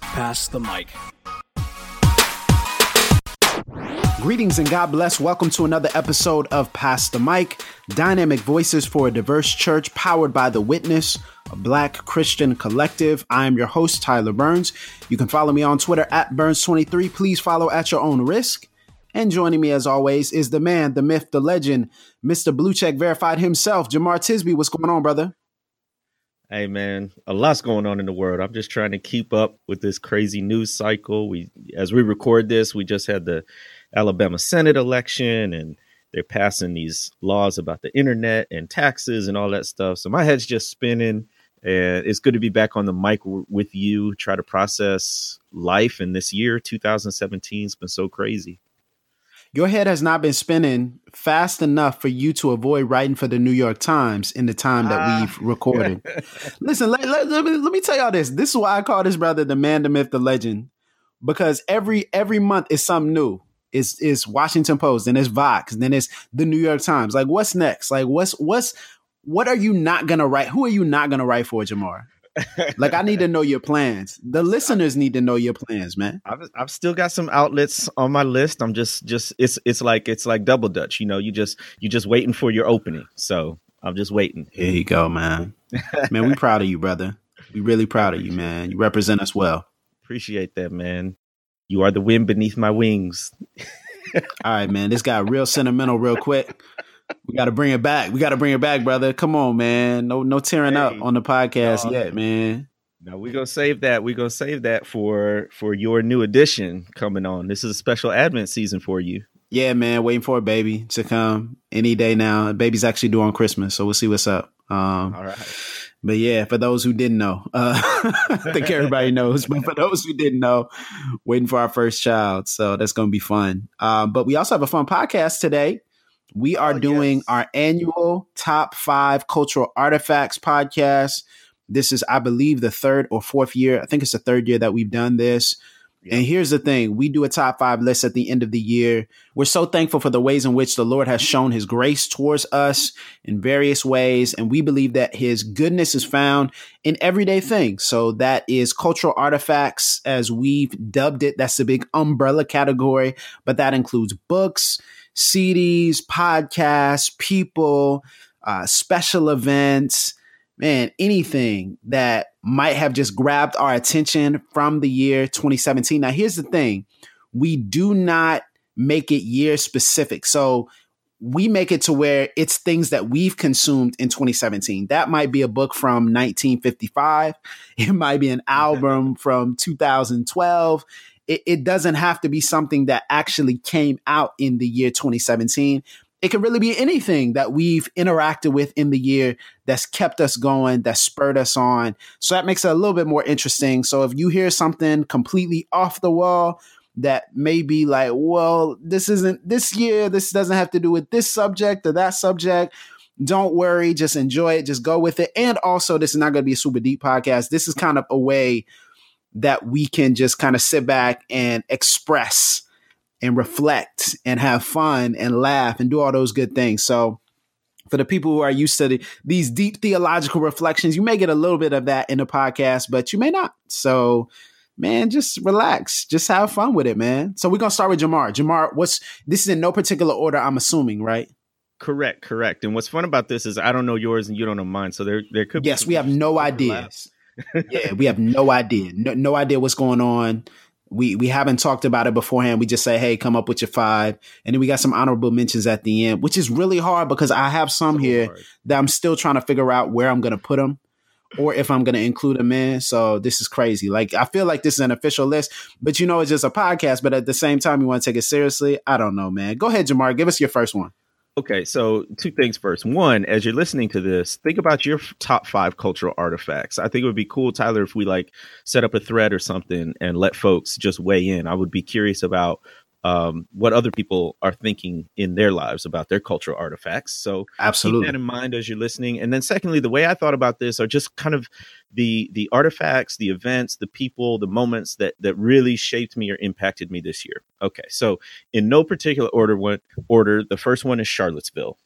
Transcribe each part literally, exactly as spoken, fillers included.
Pass the Mic. Greetings and God bless. Welcome to another episode of Pass the Mic, Dynamic Voices for a Diverse Church, powered by The Witness, a Black Christian collective. I am your host, Tyler Burns. You can follow me on Twitter at Burns twenty-three. Please follow at your own risk. And joining me as always is the man, the myth, the legend, Mister Blue Check Verified himself, Jamar Tisby. What's going on, brother? Hey, man, a lot's going on in the world. I'm just trying to keep up with this crazy news cycle. We, as we record this, we just had the Alabama Senate election, and they're passing these laws about the internet and taxes and all that stuff. So my head's just spinning, and it's good to be back on the mic w- with you. Try to process life in this year. two thousand seventeen has been so crazy. Your head has not been spinning fast enough for you to avoid writing for the New York Times in the time that ah. we've recorded. Listen, let, let, let, me, let me tell y'all this. This is why I call this brother the man, the myth, the legend, because every every month is something new. It's, it's Washington Post, then it's Vox, then it's the New York Times. Like, what's next? Like, what's what's what are you not going to write? Who are you not going to write for, Jamar? Like, I need to know your plans. The listeners need to know your plans, man. I've, I've still got some outlets on my list. I'm just, just it's, it's like, it's like double Dutch. You know, you just, you just waiting for your opening. So I'm just waiting. Here you go, man. Man, we proud of you, brother. We really proud of you, man. You represent us well. Appreciate that, man. You are the wind beneath my wings. All right, man. This got real sentimental real quick. We got to bring it back. We got to bring it back, brother. Come on, man. No, no tearing hey, up on the podcast no, yet, man. No, we're going to save that. We're going to save that for for your new edition coming on. This is a special Advent season for you. Yeah, man. Waiting for a baby to come any day now. The baby's actually due on Christmas, so we'll see what's up. Um, All right. But yeah, for those who didn't know, uh, I think everybody knows, but for those who didn't know, waiting for our first child. So that's going to be fun. Uh, but we also have a fun podcast today. We are oh, doing yes. our annual Top Five Cultural Artifacts podcast. This is, I believe, the third or fourth year. I think it's the third year that we've done this. Yeah. And here's the thing. We do a top five list at the end of the year. We're so thankful for the ways in which the Lord has shown his grace towards us in various ways. And we believe that his goodness is found in everyday things. So that is cultural artifacts, as we've dubbed it. That's the big umbrella category, but that includes books, C Ds, podcasts, people, uh, special events, man, anything that might have just grabbed our attention from the year twenty seventeen. Now, here's the thing. We do not make it year specific. So we make it to where it's things that we've consumed in twenty seventeen. That might be a book from nineteen fifty-five. It might be an album from two thousand twelve. It doesn't have to be something that actually came out in the year twenty seventeen. It could really be anything that we've interacted with in the year that's kept us going, that spurred us on. So that makes it a little bit more interesting. So if you hear something completely off the wall that may be like, well, this isn't this year, this doesn't have to do with this subject or that subject, don't worry, just enjoy it, just go with it. And also, this is not going to be a super deep podcast. This is kind of a way that we can just kind of sit back and express and reflect and have fun and laugh and do all those good things. So for the people who are used to the, these deep theological reflections, you may get a little bit of that in the podcast, but you may not. So, man, just relax. Just have fun with it, man. So we're going to start with Jamar. Jamar, what's this is in no particular order, I'm assuming, right? Correct, correct. And what's fun about this is I don't know yours and you don't know mine. So there, there could be. Yes, we have no idea. Yeah, we have no idea. No, no idea what's going on. We we haven't talked about it beforehand. We just say, hey, come up with your five. And then we got some honorable mentions at the end, which is really hard because I have some so here hard. that I'm still trying to figure out where I'm going to put them or if I'm going to include them in. So this is crazy. Like, I feel like this is an official list, but you know, it's just a podcast. But at the same time, you want to take it seriously. I don't know, man. Go ahead, Jamar. Give us your first one. Okay, so two things first. One, as you're listening to this, think about your top five cultural artifacts. I think it would be cool, Tyler, if we like set up a thread or something and let folks just weigh in. I would be curious about um, what other people are thinking in their lives about their cultural artifacts. So absolutely, keep that in mind as you're listening. And then secondly, the way I thought about this are just kind of the the artifacts, the events, the people, the moments that that really shaped me or impacted me this year. Okay, so in no particular order, one, order the first one is Charlottesville.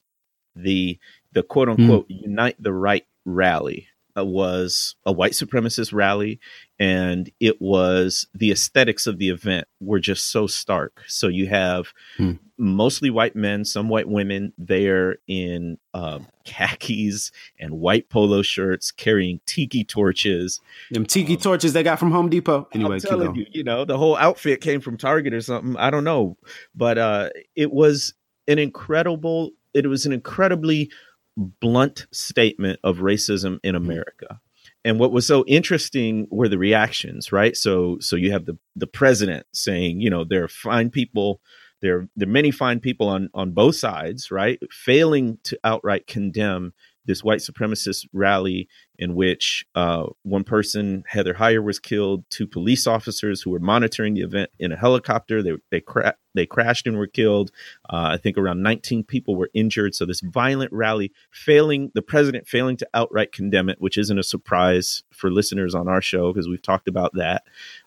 The the quote unquote mm. Unite the Right rally was a white supremacist rally, and it was the aesthetics of the event were just so stark. So you have mm. mostly white men, some white women there in um, khakis and white polo shirts carrying tiki torches. Them tiki um, torches they got from Home Depot. Anyway, I'm telling you, you know, the whole outfit came from Target or something. I don't know. But uh, it was an incredible, it was an incredibly blunt statement of racism in America. And what was so interesting were the reactions, right? So so you have the the president saying, you know, there are fine people, there, there are many fine people on, on both sides, right? Failing to outright condemn this white supremacist rally in which uh, one person, Heather Heyer, was killed, two police officers who were monitoring the event in a helicopter. They they, cra- they crashed and were killed. Uh, I think around nineteen people were injured. So this violent rally failing, the president failing to outright condemn it, which isn't a surprise for listeners on our show because we've talked about that.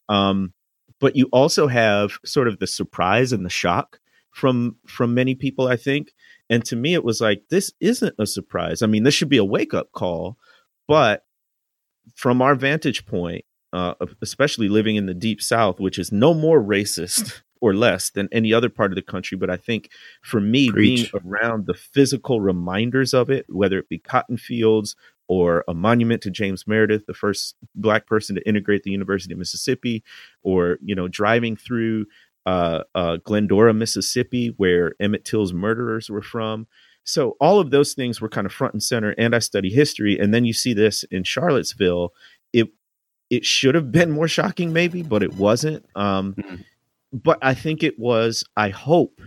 Um, but you also have sort of the surprise and the shock from from many people, I think. And to me, it was like, this isn't a surprise. I mean, this should be a wake up call. But from our vantage point, uh, especially living in the Deep South, which is no more racist or less than any other part of the country. But I think for me, Preach. being around the physical reminders of it, whether it be cotton fields or a monument to James Meredith, the first black person to integrate the University of Mississippi, or, you know, driving through Uh, uh, Glendora, Mississippi, where Emmett Till's murderers were from. So all of those things were kind of front and center. And I study history. And then you see this in Charlottesville. It it should have been more shocking, maybe, but it wasn't. Um, mm-hmm. But I think it was, I hope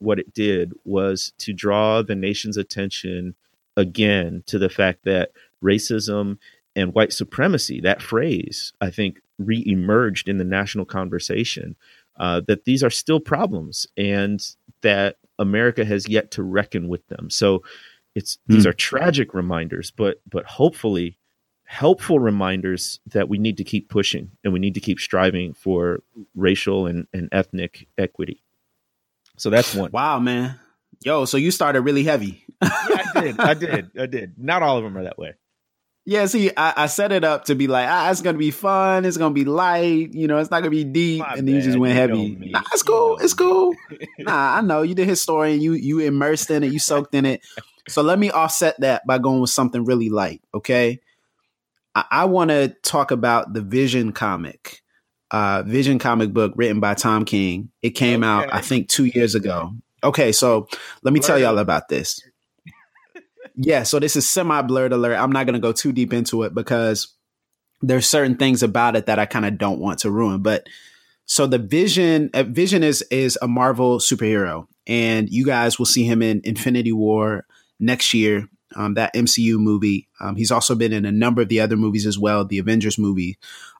what it did was to draw the nation's attention again to the fact that racism and white supremacy, that phrase, I think, reemerged in the national conversation. Uh, that these are still problems and that America has yet to reckon with them. So it's mm. these are tragic reminders, but but hopefully helpful reminders that we need to keep pushing and we need to keep striving for racial and, and ethnic equity. So that's one. Wow, man. Yo, so you started really heavy. yeah, I did. I did. I did. Not all of them are that way. Yeah, see, I, I set it up to be like, ah, it's going to be fun. It's going to be light. You know, it's not going to be deep. My and then you just went heavy. Nah, it's cool. It's cool. nah, I know. You the historian. You you immersed in it. You soaked in it. So let me offset that by going with something really light, okay? I, I want to talk about the Vision comic. Uh, Vision comic book written by Tom King. It came okay. out, I think, two years ago. Okay, so let me Learn. tell y'all about this. Yeah, so this is semi-blurred alert. I'm not going to go too deep into it because there's certain things about it that I kind of don't want to ruin. But so the Vision, uh, Vision is is a Marvel superhero, and you guys will see him in Infinity War next year, um, that M C U movie. Um, he's also been in a number of the other movies as well, the Avengers movie,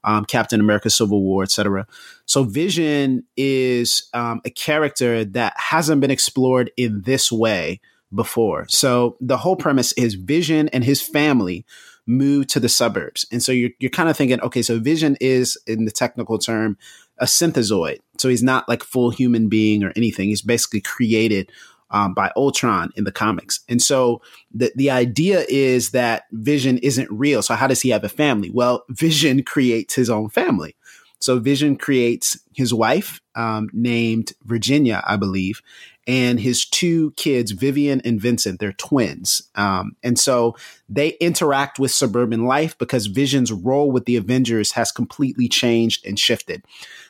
um, Captain America Civil War, et cetera. So Vision is um, a character that hasn't been explored in this way before. So the whole premise is Vision and his family moved to the suburbs. And so you're, you're kind of thinking, okay, so Vision is, in the technical term, a synthesoid. So he's not like full human being or anything. He's basically created um, by Ultron in the comics. And so the, the idea is that Vision isn't real. So how does he have a family? Well, Vision creates his own family. So Vision creates his wife um, named Virginia, I believe, and his two kids, Vivian and Vincent. They're twins. Um, and so they interact with suburban life because Vision's role with the Avengers has completely changed and shifted.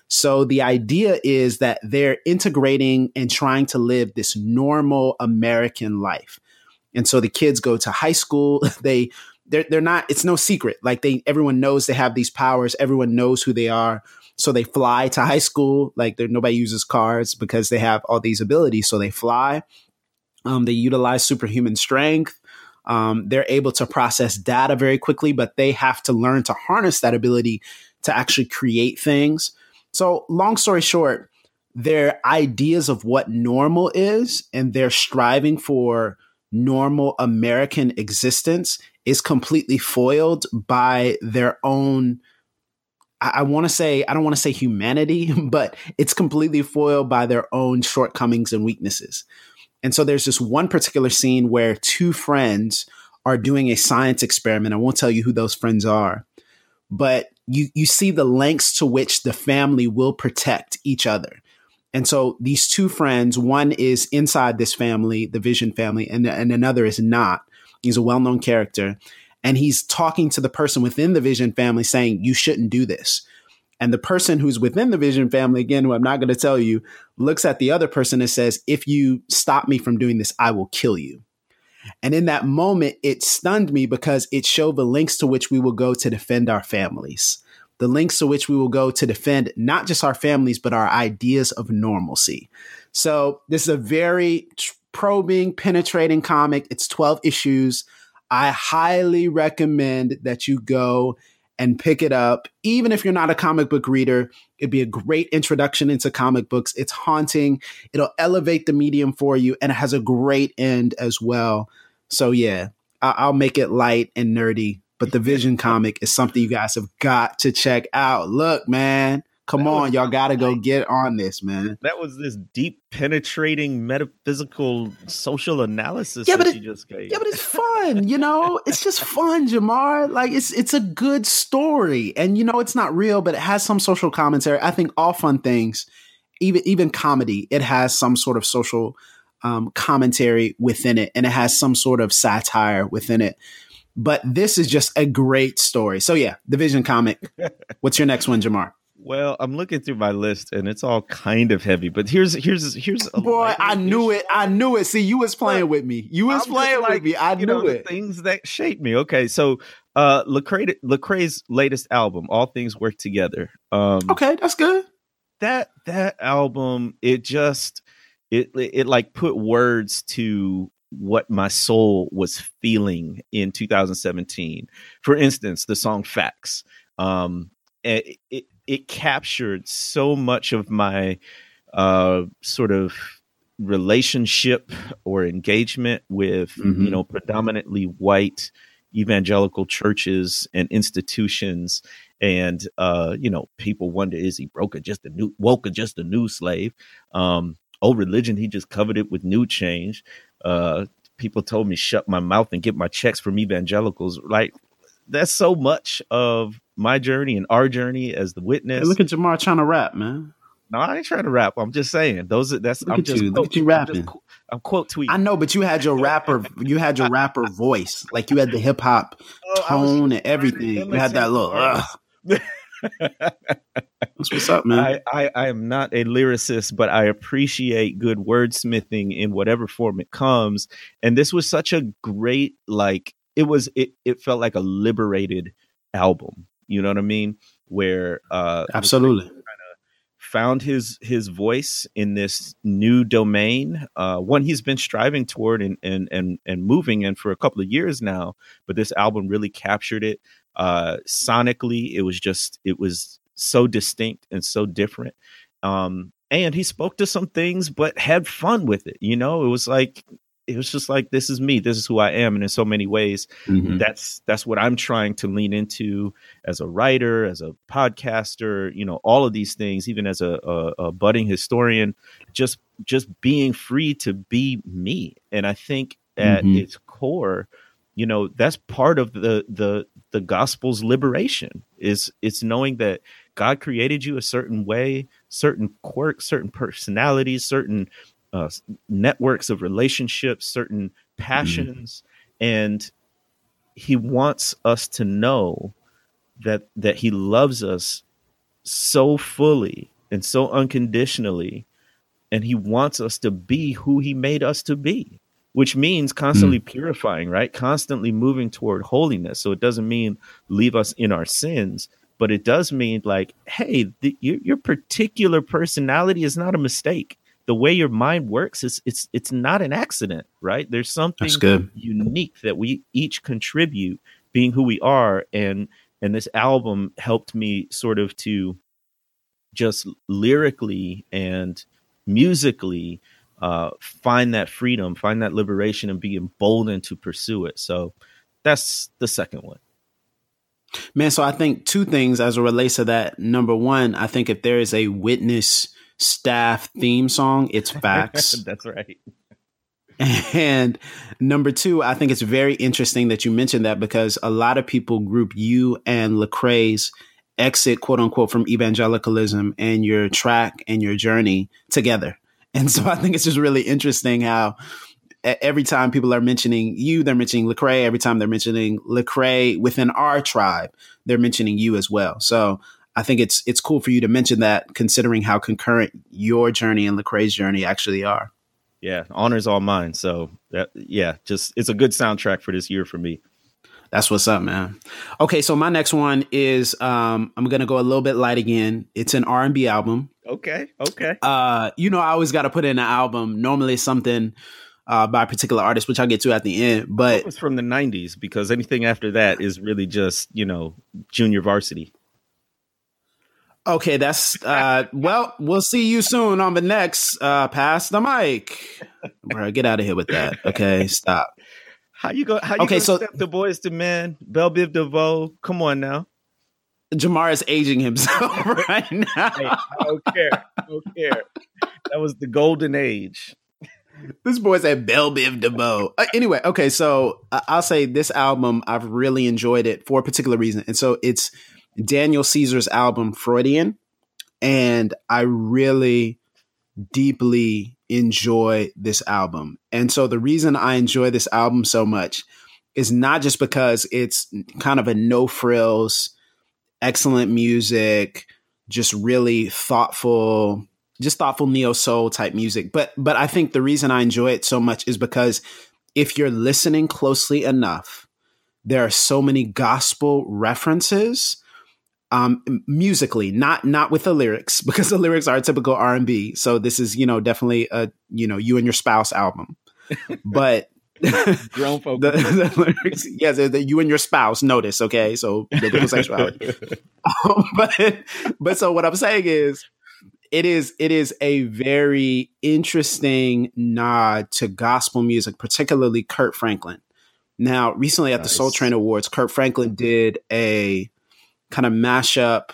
So the idea is that they're integrating and trying to live this normal American life. And so the kids go to high school. They They're, they're not, it's no secret. Like they, everyone knows they have these powers. Everyone knows who they are. So they fly to high school. Like nobody uses cars because they have all these abilities. So they fly. Um, they utilize superhuman strength. Um, they're able to process data very quickly, but they have to learn to harness that ability to actually create things. So long story short, their ideas of what normal is and their striving for normal American existence is completely foiled by their own, I, I want to say, I don't want to say humanity, but it's completely foiled by their own shortcomings and weaknesses. And so there's this one particular scene where two friends are doing a science experiment. I won't tell you who those friends are, but you you see the lengths to which the family will protect each other. And so these two friends, one is inside this family, the Vision family, and, and another is not. He's a well-known character. And he's talking to the person within the Vision family saying, you shouldn't do this. And the person who's within the Vision family, again, who I'm not going to tell you, looks at the other person and says, if you stop me from doing this, I will kill you. And in that moment, it stunned me because it showed the lengths to which we will go to defend our families, the lengths to which we will go to defend not just our families, but our ideas of normalcy. So this is a very probing, penetrating comic. It's twelve issues. I highly recommend that you go and pick it up. Even if you're not a comic book reader, it'd be a great introduction into comic books. It's haunting. It'll elevate the medium for you, and it has a great end as well. So yeah, I- I'll make it light and nerdy, but the Vision comic is something you guys have got to check out. Look, man, come that on. Y'all got to go get on this, man. That was this deep, penetrating, metaphysical, social analysis yeah, that it, you just gave. Yeah, but it's fun, you know? It's just fun, Jamar. Like, it's it's a good story. And, you know, it's not real, but it has some social commentary. I think all fun things, even, even comedy, it has some sort of social um, commentary within it. And it has some sort of satire within it. But this is just a great story. So, yeah, the Vision comic. What's your next one, Jamar? Well, I'm looking through my list and it's all kind of heavy, but here's here's here's a boy. I knew issue. it. I knew it. See, you was playing with me. You was I'm playing like, with me. I you knew know, it. The things that shaped me. Okay, so uh, Lecrae, Lecrae's latest album, All Things Work Together. Um, okay, that's good. That that album, it just it, it it like put words to what my soul was feeling in two thousand seventeen. For instance, the song "Facts." Um, it. it It captured so much of my uh, sort of relationship or engagement with, mm-hmm. you know, predominantly white evangelical churches and institutions. And, uh, you know, people wonder, is he broke or just a new woke or just a new slave? Um, old religion, he just covered it with new change. Uh, people told me, shut my mouth and get my checks from evangelicals. Like, that's so much of my journey and our journey as the Witness. Hey, look at Jamar trying to rap, man. No, I ain't trying to rap. I'm just saying those. That's look I'm at just you. Quote, look at you rapping. I'm, just, I'm quote tweeting. I know, but you had your rapper. You had your rapper voice. Like you had the hip hop oh, tone and everything. You had that look. That's what's up, man. I, I, I am not a lyricist, but I appreciate good wordsmithing in whatever form it comes. And this was such a great like. It was. It it felt like a liberated album. You know what I mean? Where uh, absolutely found his his voice in this new domain, uh, one he's been striving toward and and and and moving in for a couple of years now. But this album really captured it uh, sonically. It was just it was so distinct and so different. Um, and he spoke to some things, but had fun with it. You know, it was like. It was just like, this is me, this is who I am. And in so many ways, mm-hmm. that's, that's what I'm trying to lean into as a writer, as a podcaster, you know, all of these things, even as a, a, a budding historian, just, just being free to be me. And I think at mm-hmm. its core, you know, that's part of the, the, the gospel's liberation is it's knowing that God created you a certain way, certain quirks, certain personalities, certain, Uh, networks of relationships, certain passions, mm. and he wants us to know that that he loves us so fully and so unconditionally, and he wants us to be who he made us to be, which means constantly mm. purifying, right? Constantly moving toward holiness. So it doesn't mean leave us in our sins, but it does mean like, hey, the, your, your particular personality is not a mistake. the way your mind works is it's it's not an accident, right? There's something unique that we each contribute, being who we are, and and this album helped me sort of to just lyrically and musically uh, find that freedom, find that liberation, and be emboldened to pursue it. So that's the second one. Man, so I think two things as it relates to that. Number one, I think if there is a Witness staff theme song, it's Facts. That's right. And number two, I think it's very interesting that you mentioned that, because a lot of people group you and Lecrae's exit, quote unquote, from evangelicalism and your track and your journey together. And so I think it's just really interesting how every time people are mentioning you, they're mentioning Lecrae. Every time they're mentioning Lecrae within our tribe, they're mentioning you as well. So I think it's it's cool for you to mention that, considering how concurrent your journey and Lecrae's journey actually are. Yeah, honor's all mine. So that, yeah, just it's a good soundtrack for this year for me. That's what's up, man. Okay, so my next one is um, I'm gonna go a little bit light again. It's an R and B album. Okay, okay. Uh, you know, I always got to put in an album. Normally, something uh, by a particular artist, which I'll get to at the end. But it was from the nineties, because anything after that is really just, you know, Junior Varsity. Okay, that's uh, well. We'll see you soon on the next uh, Pass the Mic. Bro, get out of here with that. Okay, stop. How you go? How you okay, gonna so, step the boys to men? Bell Biv DeVoe. Come on now. Jamar is aging himself right now. Hey, I don't care. I don't care. That was the golden age. This boy said Bell Biv DeVoe. Uh, anyway, okay, so uh, I'll say this album, I've really enjoyed it for a particular reason, and so it's Daniel Caesar's album Freudian, and I really deeply enjoy this album. And so the reason I enjoy this album so much is not just because it's kind of a no frills, excellent music, just really thoughtful, just thoughtful neo soul type music. But, but I think the reason I enjoy it so much is because if you're listening closely enough, there are so many gospel references Um, musically, not not with the lyrics, because the lyrics are typical R and B. So this is, you know, definitely a, you know, you and your spouse album, but grown folk. the, the lyrics, yes, the, the, you and your spouse. Notice, okay, so biblical sexuality. um, but but so what I'm saying is, it is it is a very interesting nod to gospel music, particularly Kirk Franklin. Now, recently at nice. the Soul Train Awards, Kirk Franklin did a kind of mash up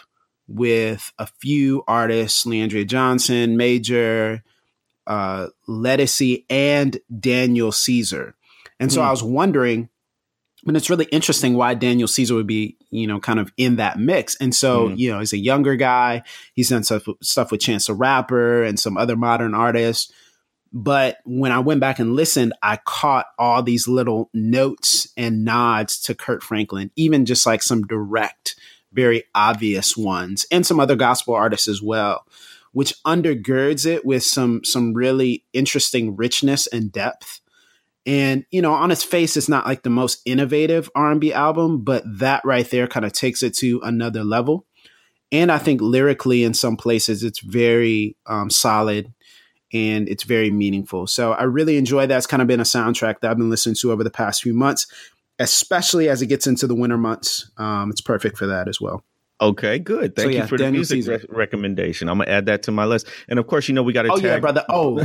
with a few artists, Leandria Johnson, Major, uh, Letticy, and Daniel Caesar. And so mm. I was wondering, and it's really interesting why Daniel Caesar would be, you know, kind of in that mix. And so, mm. you know, he's a younger guy. He's done stuff, stuff with Chance the Rapper and some other modern artists. But when I went back and listened, I caught all these little notes and nods to Kirk Franklin, even just like some direct, very obvious ones, and some other gospel artists as well, which undergirds it with some some really interesting richness and depth. And, you know, on its face, it's not like the most innovative R and B album, but that right there kind of takes it to another level. And I think lyrically in some places, it's very um, solid and it's very meaningful. So I really enjoy that. It's kind of been a soundtrack that I've been listening to over the past few months, especially as it gets into the winter months. Um, it's perfect for that as well. Okay, good. Thank so, yeah, you for Daniel the music re- recommendation. I'm going to add that to my list. And of course, you know, we got to oh, tag. Oh, yeah, brother. Oh.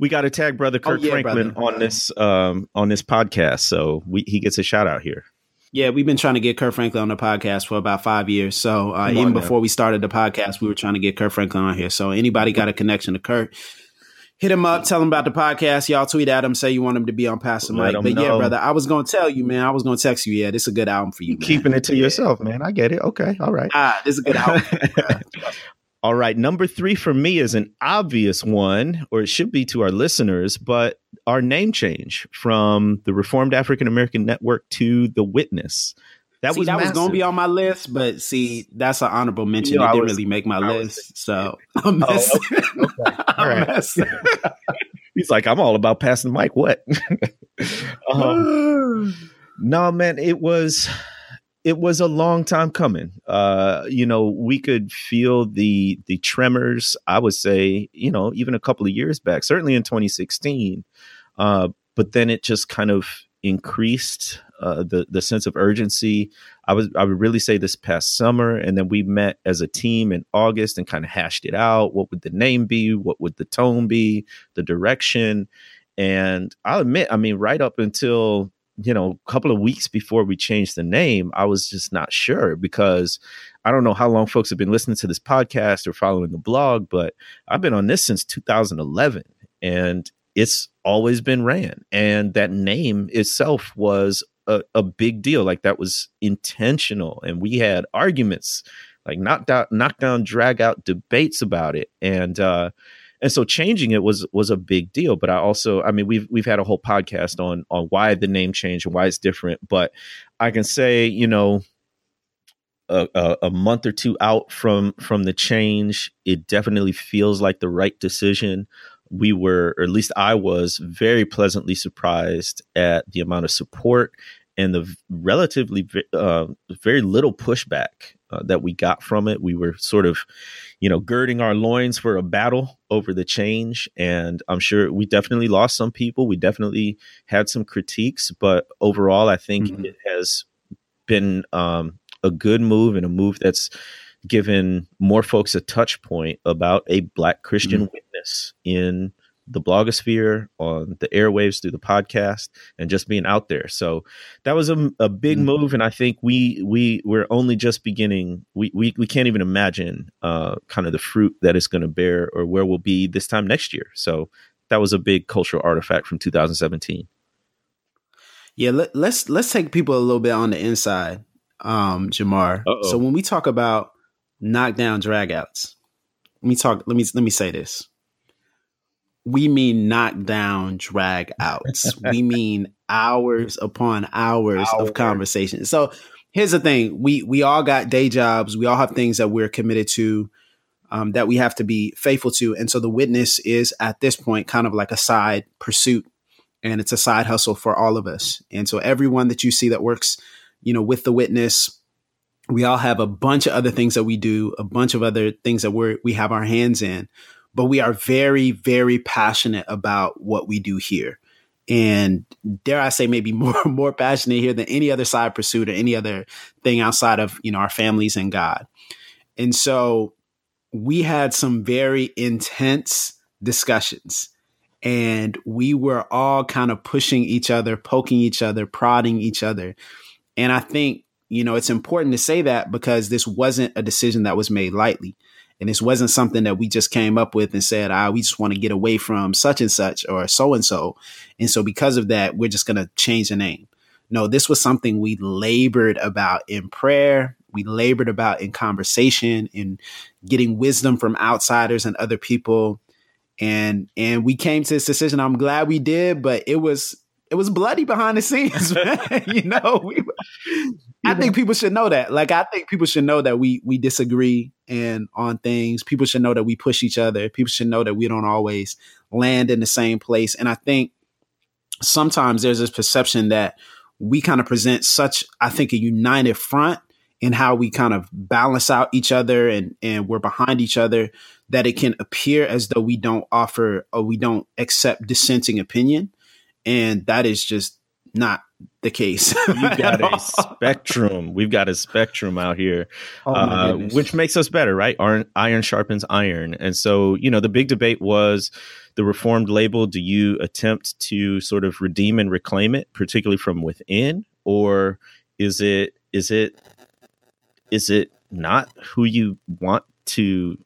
We got to tag brother Kirk oh, yeah, Franklin brother. on this um, on this podcast. So we, he gets a shout out here. Yeah, we've been trying to get Kirk Franklin on the podcast for about five years. So uh, even now. before we started the podcast, we were trying to get Kirk Franklin on here. So anybody got a connection to Kirk, hit him up, tell him about the podcast. Y'all tweet at him, say you want him to be on Pass the Mic. But know. yeah, brother, I was going to tell you, man. I was going to text you. Yeah, this is a good album for you. You're keeping it to yeah. yourself, man. I get it. Okay. All right. Ah, this is a good album. All right. Number three for me is an obvious one, or it should be to our listeners, but our name change from the Reformed African American Network to The Witness. That see, was that massive. was going to be on my list, but see, that's an honorable mention. You know, it didn't was, really make my I list, so I'm messing. Oh, okay. Okay. All right. messing. He's like, I'm all about passing the mic. What? um, no, man, it was... it was a long time coming. Uh, you know, we could feel the the tremors, I would say, you know, even a couple of years back, certainly in twenty sixteen. Uh, but then it just kind of increased uh, the, the sense of urgency. I was I would really say this past summer. And then we met as a team in August and kind of hashed it out. What would the name be? What would the tone be? The direction? And I'll admit, I mean, right up until, you know, a couple of weeks before we changed the name, I was just not sure, because I don't know how long folks have been listening to this podcast or following the blog, but I've been on this since two thousand eleven, and it's always been Ran. And that name itself was a, a big deal. Like, that was intentional. And we had arguments, like knockdown, knockdown, drag out debates about it. And, uh, And so changing it was was a big deal. But I also, I mean, we've we've had a whole podcast on on why the name changed and why it's different. But I can say, you know, a, a, a month or two out from from the change, it definitely feels like the right decision. We were, or at least I was, very pleasantly surprised at the amount of support and the relatively uh, very little pushback uh, that we got from it. We were sort of, you know, girding our loins for a battle over the change. And I'm sure we definitely lost some people. We definitely had some critiques. But overall, I think mm-hmm. it has been um, a good move, and a move that's given more folks a touch point about a Black Christian mm-hmm. witness in the blogosphere, on the airwaves, through the podcast, and just being out there. So that was a, a big mm-hmm. move. And I think we, we we're only just beginning. We, we, we can't even imagine uh, kind of the fruit that it's going to bear, or where we'll be this time next year. So that was a big cultural artifact from two thousand seventeen. Yeah. Let, let's, let's take people a little bit on the inside, um, Jamar. Uh-oh. So when we talk about knockdown dragouts, let me talk, let me, let me say this. We mean knock down, drag outs. We mean hours upon hours Hour. of conversation. So here's the thing. We we all got day jobs. We all have things that we're committed to, um, that we have to be faithful to. And so the witness is, at this point, kind of like a side pursuit, and it's a side hustle for all of us. And so everyone that you see that works, you know, with the witness, we all have a bunch of other things that we do, a bunch of other things that we're, we have our hands in. But we are very, very passionate about what we do here. And dare I say, maybe more, more passionate here than any other side pursuit or any other thing outside of, you know, our families and God. And so we had some very intense discussions, and we were all kind of pushing each other, poking each other, prodding each other. And I think, you know, it's important to say that, because this wasn't a decision that was made lightly. And this wasn't something that we just came up with and said, ah, we just want to get away from such and such or so and so. And so because of that, we're just going to change the name. No, this was something we labored about in prayer. We labored about in conversation, in getting wisdom from outsiders and other people. And and we came to this decision. I'm glad we did, but it was it was bloody behind the scenes. You know, we, I think people should know that. Like, I think people should know that we we disagree and on things. People should know that we push each other. People should know that we don't always land in the same place. And I think sometimes there's this perception that we kind of present such, I think, a united front in how we kind of balance out each other, and, and we're behind each other, that it can appear as though we don't offer, or we don't accept dissenting opinion. And that is just not the case. We've got a spectrum. We've got a spectrum out here, oh uh, which makes us better, right? Iron, iron sharpens iron. And so, you know, the big debate was the reformed label. Do you attempt to sort of redeem and reclaim it, particularly from within? Or is it, is it, is it not who you want to,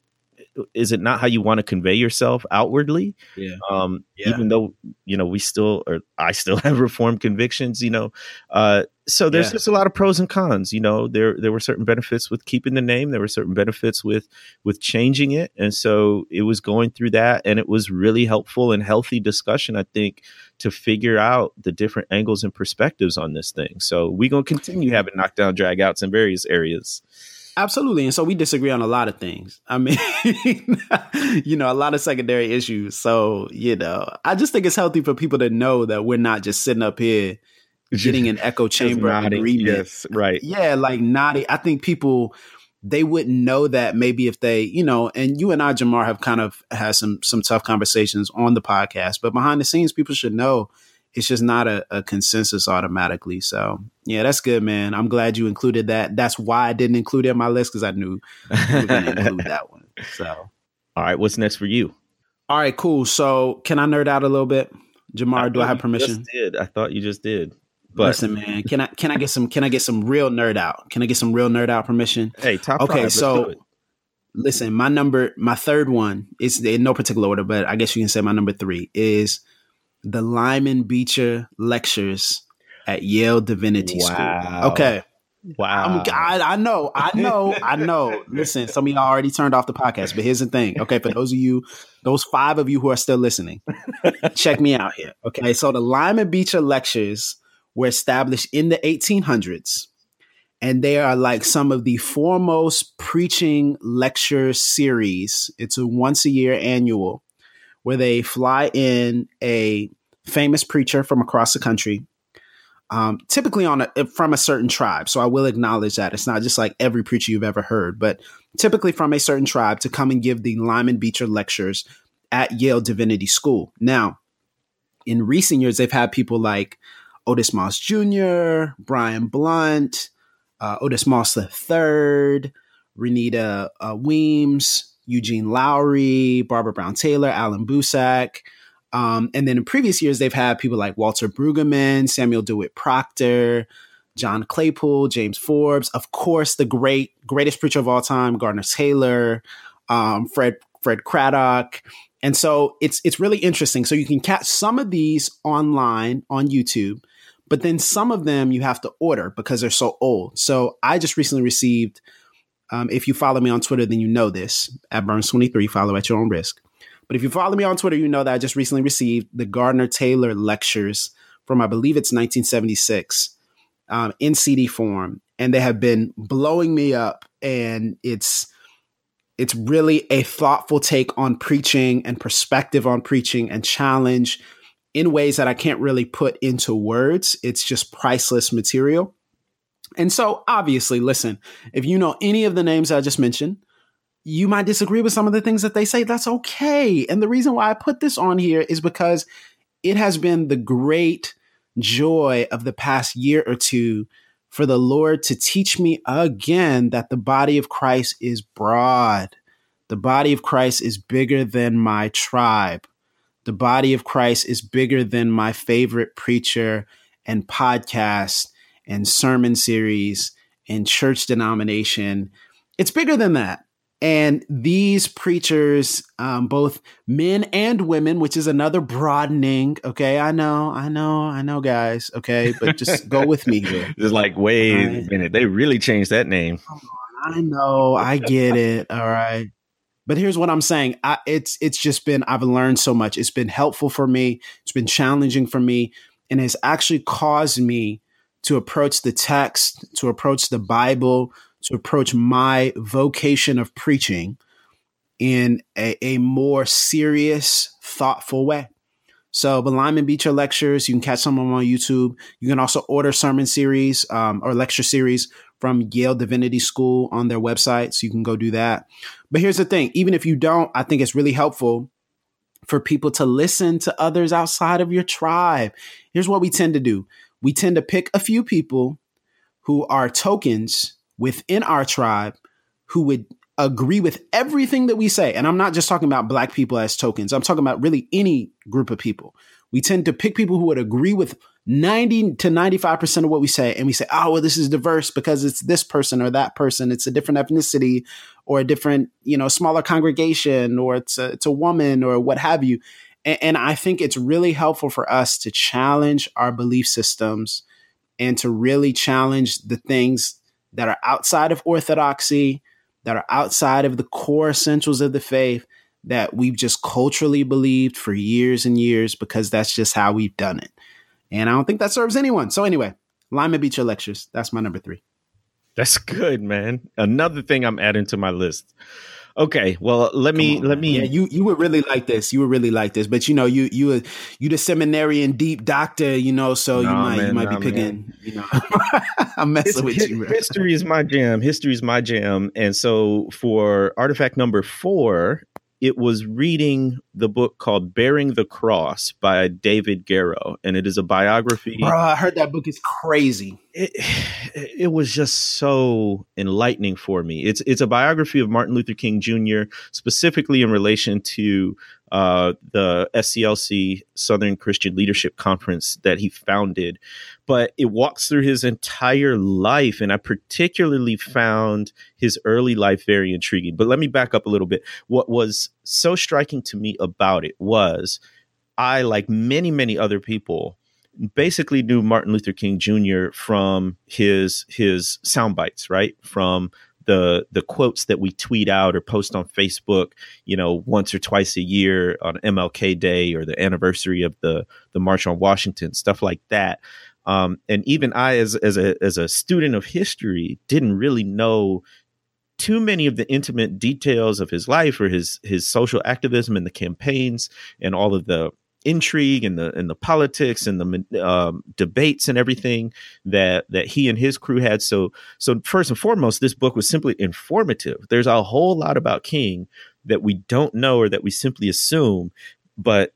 is it not how you want to convey yourself outwardly? Yeah. Um, yeah. Even though, you know, we still, or I still have reformed convictions, you know? Uh, so there's yeah. just a lot of pros and cons, you know, there, there were certain benefits with keeping the name. There were certain benefits with, with changing it. And so it was going through that, and it was really helpful and healthy discussion, I think, to figure out the different angles and perspectives on this thing. So we're going to continue having knockdown dragouts in various areas. Absolutely. And so we disagree on a lot of things. I mean, you know, a lot of secondary issues. So, you know, I just think it's healthy for people to know that we're not just sitting up here getting an echo chamber agreement. Yes, right. Yeah, like nodding. I think people, they wouldn't know that maybe if they, you know, and you and I, Jamar, have kind of had some some tough conversations on the podcast, but behind the scenes, people should know it's just not a, a consensus automatically. So yeah, that's good, man. I'm glad you included that. That's why I didn't include it in my list, because I knew you were going to include that one. So, all right, what's next for you? All right, cool. So can I nerd out a little bit? Jamar, I do I have permission? Just did. I thought you just did. But listen, man, can I can I get some can I get some real nerd out? Can I get some real nerd out permission? Hey, top okay, five. Okay, so listen, my number, my third one is in no particular order, but I guess you can say my number three is the Lyman Beecher Lectures at Yale Divinity wow. School. Okay. Wow. I'm, I, I know. I know. I know. Listen, some of y'all already turned off the podcast, but here's the thing. Okay. For those of you, those five of you who are still listening, check me out here. Okay. So the Lyman Beecher Lectures were established in the eighteen hundreds, and they are like some of the foremost preaching lecture series. It's a once a year annual where they fly in a famous preacher from across the country, um, typically on a, from a certain tribe. So I will acknowledge that it's not just like every preacher you've ever heard, but typically from a certain tribe to come and give the Lyman Beecher Lectures at Yale Divinity School. Now, in recent years, they've had people like Otis Moss Junior, Brian Blunt, uh, Otis Moss the third, Renita uh, Weems, Eugene Lowry, Barbara Brown Taylor, Alan Busak. Um, and then in previous years, they've had people like Walter Brueggemann, Samuel DeWitt Proctor, John Claypool, James Forbes. Of course, the great, greatest preacher of all time, Gardner Taylor, um, Fred Fred Craddock. And so it's it's really interesting. So you can catch some of these online on YouTube, but then some of them you have to order because they're so old. So I just recently received... Um, if you follow me on Twitter, then you know this, at Burns twenty-three, follow at your own risk. But if you follow me on Twitter, you know that I just recently received the Gardner Taylor Lectures from, I believe it's nineteen seventy-six, um, in C D form. And they have been blowing me up. And it's it's really a thoughtful take on preaching and perspective on preaching and challenge in ways that I can't really put into words. It's just priceless material. And so obviously, listen, if you know any of the names I just mentioned, you might disagree with some of the things that they say. That's okay. And the reason why I put this on here is because it has been the great joy of the past year or two for the Lord to teach me again that the body of Christ is broad. The body of Christ is bigger than my tribe. The body of Christ is bigger than my favorite preacher and podcast and sermon series and church denomination. It's bigger than that. And these preachers, um, both men and women, which is another broadening. Okay. I know, I know, I know guys. Okay. But just go with me here. Just like, wait right. a minute. They really changed that name. Come on, I know. I get it. All right. But here's what I'm saying. I, it's, it's just been, I've learned so much. It's been helpful for me. It's been challenging for me, and it's actually caused me to approach the text, to approach the Bible, to approach my vocation of preaching in a, a more serious, thoughtful way. So the Lyman Beecher Lectures, you can catch some of them on YouTube. You can also order sermon series um, or lecture series from Yale Divinity School on their website. So you can go do that. But here's the thing. Even if you don't, I think it's really helpful for people to listen to others outside of your tribe. Here's what we tend to do. We tend to pick a few people who are tokens within our tribe who would agree with everything that we say. And I'm not just talking about Black people as tokens. I'm talking about really any group of people. We tend to pick people who would agree with ninety to ninety-five percent of what we say. And we say, oh, well, this is diverse because it's this person or that person. It's a different ethnicity or a different, you know, smaller congregation, or it's a, it's a woman or what have you. And I think it's really helpful for us to challenge our belief systems and to really challenge the things that are outside of orthodoxy, that are outside of the core essentials of the faith that we've just culturally believed for years and years because that's just how we've done it. And I don't think that serves anyone. So anyway, Lyman Beecher Lectures. That's my number three. That's good, man. Another thing I'm adding to my list. Okay, well, let me on, let me. Yeah, you you would really like this. You would really like this. But you know, you you you the seminarian deep doctor, you know. So nah, you might man, you might nah, be picking. Man. You know, I'm messing it's, with you. Bro. History is my jam. History is my jam. And so for artifact number four, it was reading the book called "Bearing the Cross" by David Garrow, and it is a biography. Bro, I heard that book is crazy. It, it was just so enlightening for me. It's it's a biography of Martin Luther King Junior, specifically in relation to uh, the S C L C, Southern Christian Leadership Conference, that he founded. But it walks through his entire life, and I particularly found his early life very intriguing. But let me back up a little bit. What was so striking to me about it was I, like many, many other people, basically knew Martin Luther King Junior from his his sound bites, right? From the the quotes that we tweet out or post on Facebook, you know, once or twice a year on M L K Day or the anniversary of the the March on Washington, stuff like that. Um, and even I, as as a as a student of history, didn't really know too many of the intimate details of his life or his his social activism and the campaigns and all of the intrigue and the and the politics and the um, debates and everything that that he and his crew had. So so first and foremost, this book was simply informative. There's a whole lot about King that we don't know or that we simply assume, but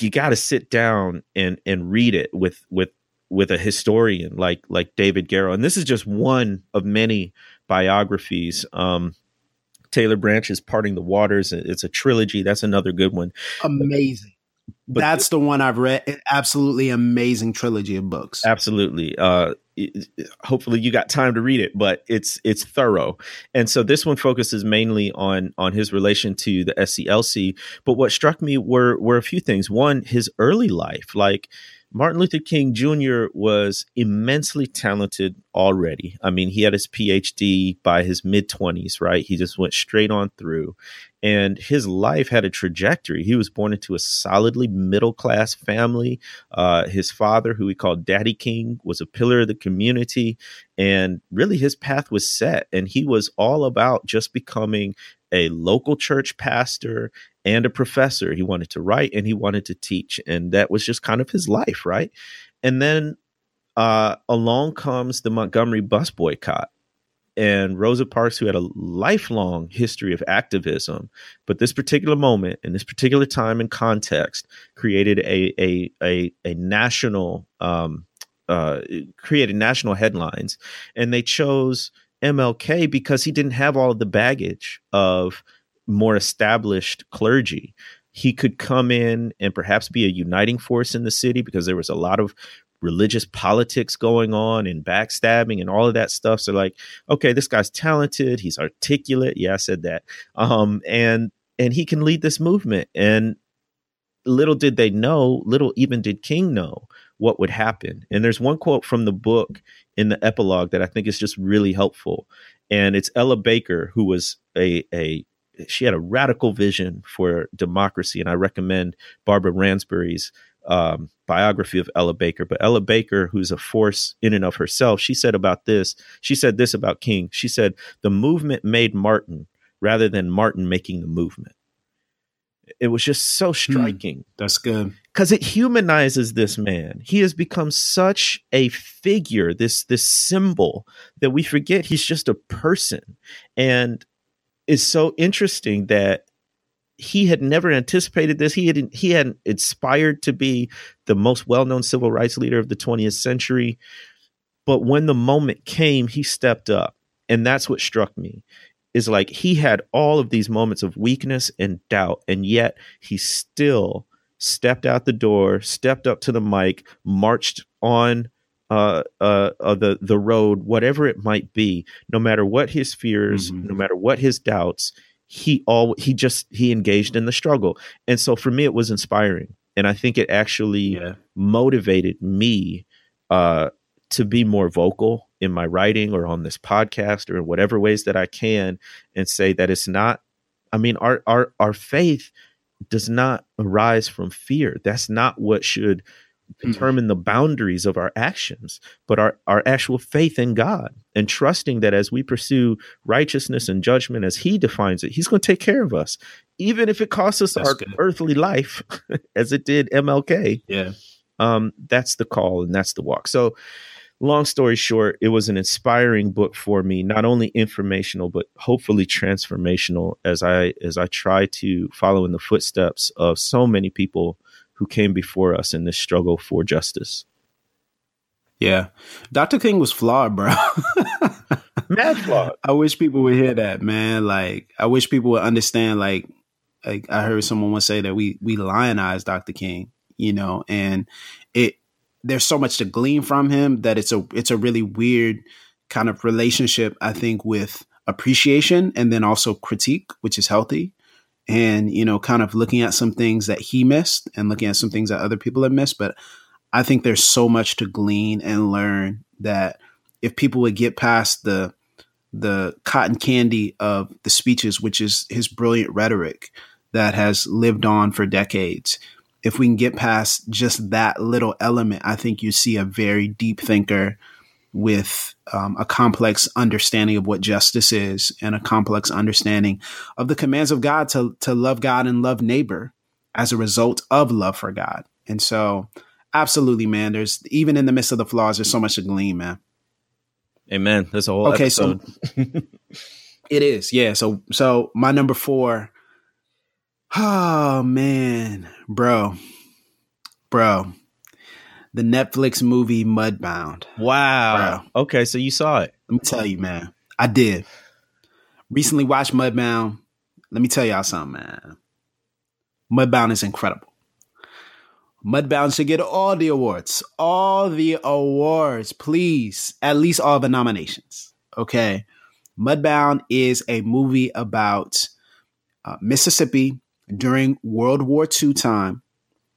you got to sit down and and read it with with with a historian like like David Garrow. And this is just one of many biographies. Um, Taylor Branch's "Parting the Waters." It's a trilogy. That's another good one. Amazing. But that's the one I've read. An absolutely amazing trilogy of books. Absolutely. Uh, it, hopefully you got time to read it, but it's it's thorough. And so this one focuses mainly on on his relation to the S C L C. But what struck me were were a few things. One, his early life. Like Martin Luther King Junior was immensely talented already. I mean, he had his P H D by his mid-twenties, right? He just went straight on through. And his life had a trajectory. He was born into a solidly middle-class family. Uh, his father, who we called Daddy King, was a pillar of the community. And really, his path was set. And he was all about just becoming a local church pastor and a professor. He wanted to write and he wanted to teach. And that was just kind of his life, right? And then uh, along comes the Montgomery bus boycott and Rosa Parks, who had a lifelong history of activism. But this particular moment in this particular time and context created a a a, a national um, uh, created national headlines. And they chose M L K because he didn't have all of the baggage of more established clergy. He could come in and perhaps be a uniting force in the city because there was a lot of religious politics going on and backstabbing and all of that stuff. So like, okay, this guy's talented. He's articulate. Yeah, I said that. Um, and, and he can lead this movement. And little did they know, little even did King know what would happen. And there's one quote from the book in the epilogue that I think is just really helpful. And it's Ella Baker, who was a, a, she had a radical vision for democracy. And I recommend Barbara Ransbury's um, biography of Ella Baker. But Ella Baker, who's a force in and of herself, she said about this, she said this about King. She said, the movement made Martin rather than Martin making the movement. It was just so striking. Mm, that's good. Because it humanizes this man. He has become such a figure, this, this symbol, that we forget he's just a person. And it's so interesting that he had never anticipated this. He had he had inspired to be the most well-known civil rights leader of the twentieth century. But when the moment came, he stepped up. And that's what struck me, is like he had all of these moments of weakness and doubt. And yet he still stepped out the door, stepped up to the mic, marched on Uh, uh, uh, the the road, whatever it might be, no matter what his fears, mm-hmm. no matter what his doubts, he all he just he engaged in the struggle. And so for me, it was inspiring, and I think it actually yeah. motivated me uh, to be more vocal in my writing or on this podcast or in whatever ways that I can, and say that it's not. I mean, our our our faith does not arise from fear. That's not what should determine the boundaries of our actions, but our, our actual faith in God and trusting that as we pursue righteousness and judgment as he defines it, he's going to take care of us, even if it costs us that's our good. earthly life, as it did M L K. Yeah, um, that's the call and that's the walk. So long story short, it was an inspiring book for me, not only informational, but hopefully transformational as I as I try to follow in the footsteps of so many people who came before us in this struggle for justice. Yeah. Doctor King was flawed, bro. Mad flawed. I wish people would hear that, man. Like, I wish people would understand, like, like I heard someone once say that we, we lionized Doctor King, you know, and it, there's so much to glean from him that it's a, it's a really weird kind of relationship, I think, with appreciation and then also critique, which is healthy. And, you know, kind of looking at some things that he missed and looking at some things that other people have missed. But I think there's so much to glean and learn that if people would get past the the cotton candy of the speeches, which is his brilliant rhetoric that has lived on for decades, if we can get past just that little element, I think you see a very deep thinker with um, a complex understanding of what justice is and a complex understanding of the commands of God to, to love God and love neighbor as a result of love for God. And so absolutely, man, there's even in the midst of the flaws, there's so much to glean, man. Amen. That's a whole okay, episode. So it is. Yeah. So, so my number four, oh man, bro, bro. The Netflix movie Mudbound. Wow. Bro. Okay, so you saw it. Let me tell you, man. I did. Recently watched Mudbound. Let me tell y'all something, man. Mudbound is incredible. Mudbound should get all the awards. All the awards, please. At least all the nominations. Okay? Mudbound is a movie about uh, Mississippi during World War Two time.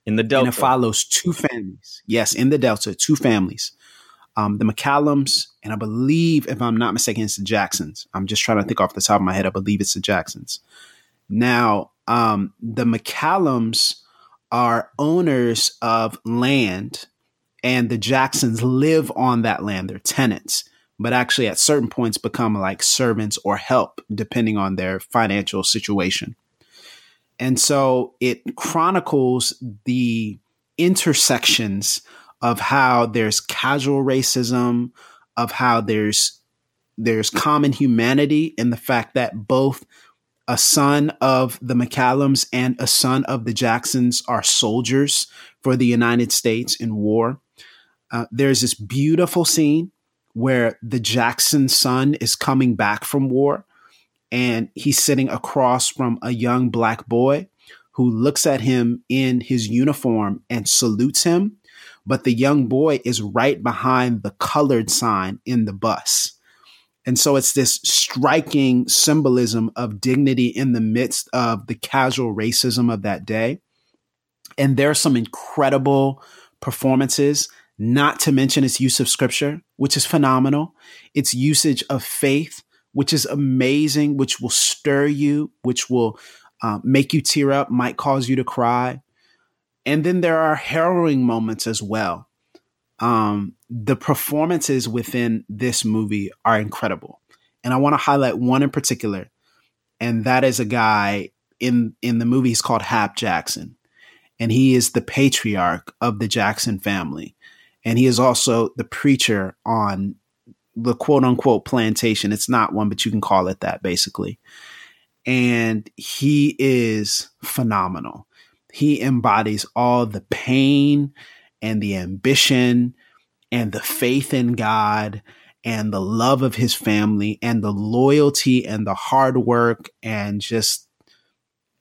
In the Delta. And it follows two families. Yes, in the Delta, two families. Um, the McCallums, and I believe, if I'm not mistaken, it's the Jacksons. I'm just trying to think off the top of my head. I believe it's the Jacksons. Now, um, the McCallums are owners of land, and the Jacksons live on that land. They're tenants, but actually at certain points become like servants or help, depending on their financial situation. And so it chronicles the intersections of how there's casual racism, of how there's there's common humanity in the fact that both a son of the McCallums and a son of the Jacksons are soldiers for the United States in war. Uh, there's this beautiful scene where the Jackson son is coming back from war. And he's sitting across from a young black boy who looks at him in his uniform and salutes him. But the young boy is right behind the colored sign in the bus. And so it's this striking symbolism of dignity in the midst of the casual racism of that day. And there are some incredible performances, not to mention its use of scripture, which is phenomenal. Its usage of faith, which is amazing, which will stir you, which will uh, make you tear up, might cause you to cry. And then there are harrowing moments as well. Um, the performances within this movie are incredible. And I want to highlight one in particular. And that is a guy in, in the movie. He's called Hap Jackson. And he is the patriarch of the Jackson family. And he is also the preacher on the quote unquote plantation. It's not one, but you can call it that basically. And he is phenomenal. He embodies all the pain and the ambition and the faith in God and the love of his family and the loyalty and the hard work and just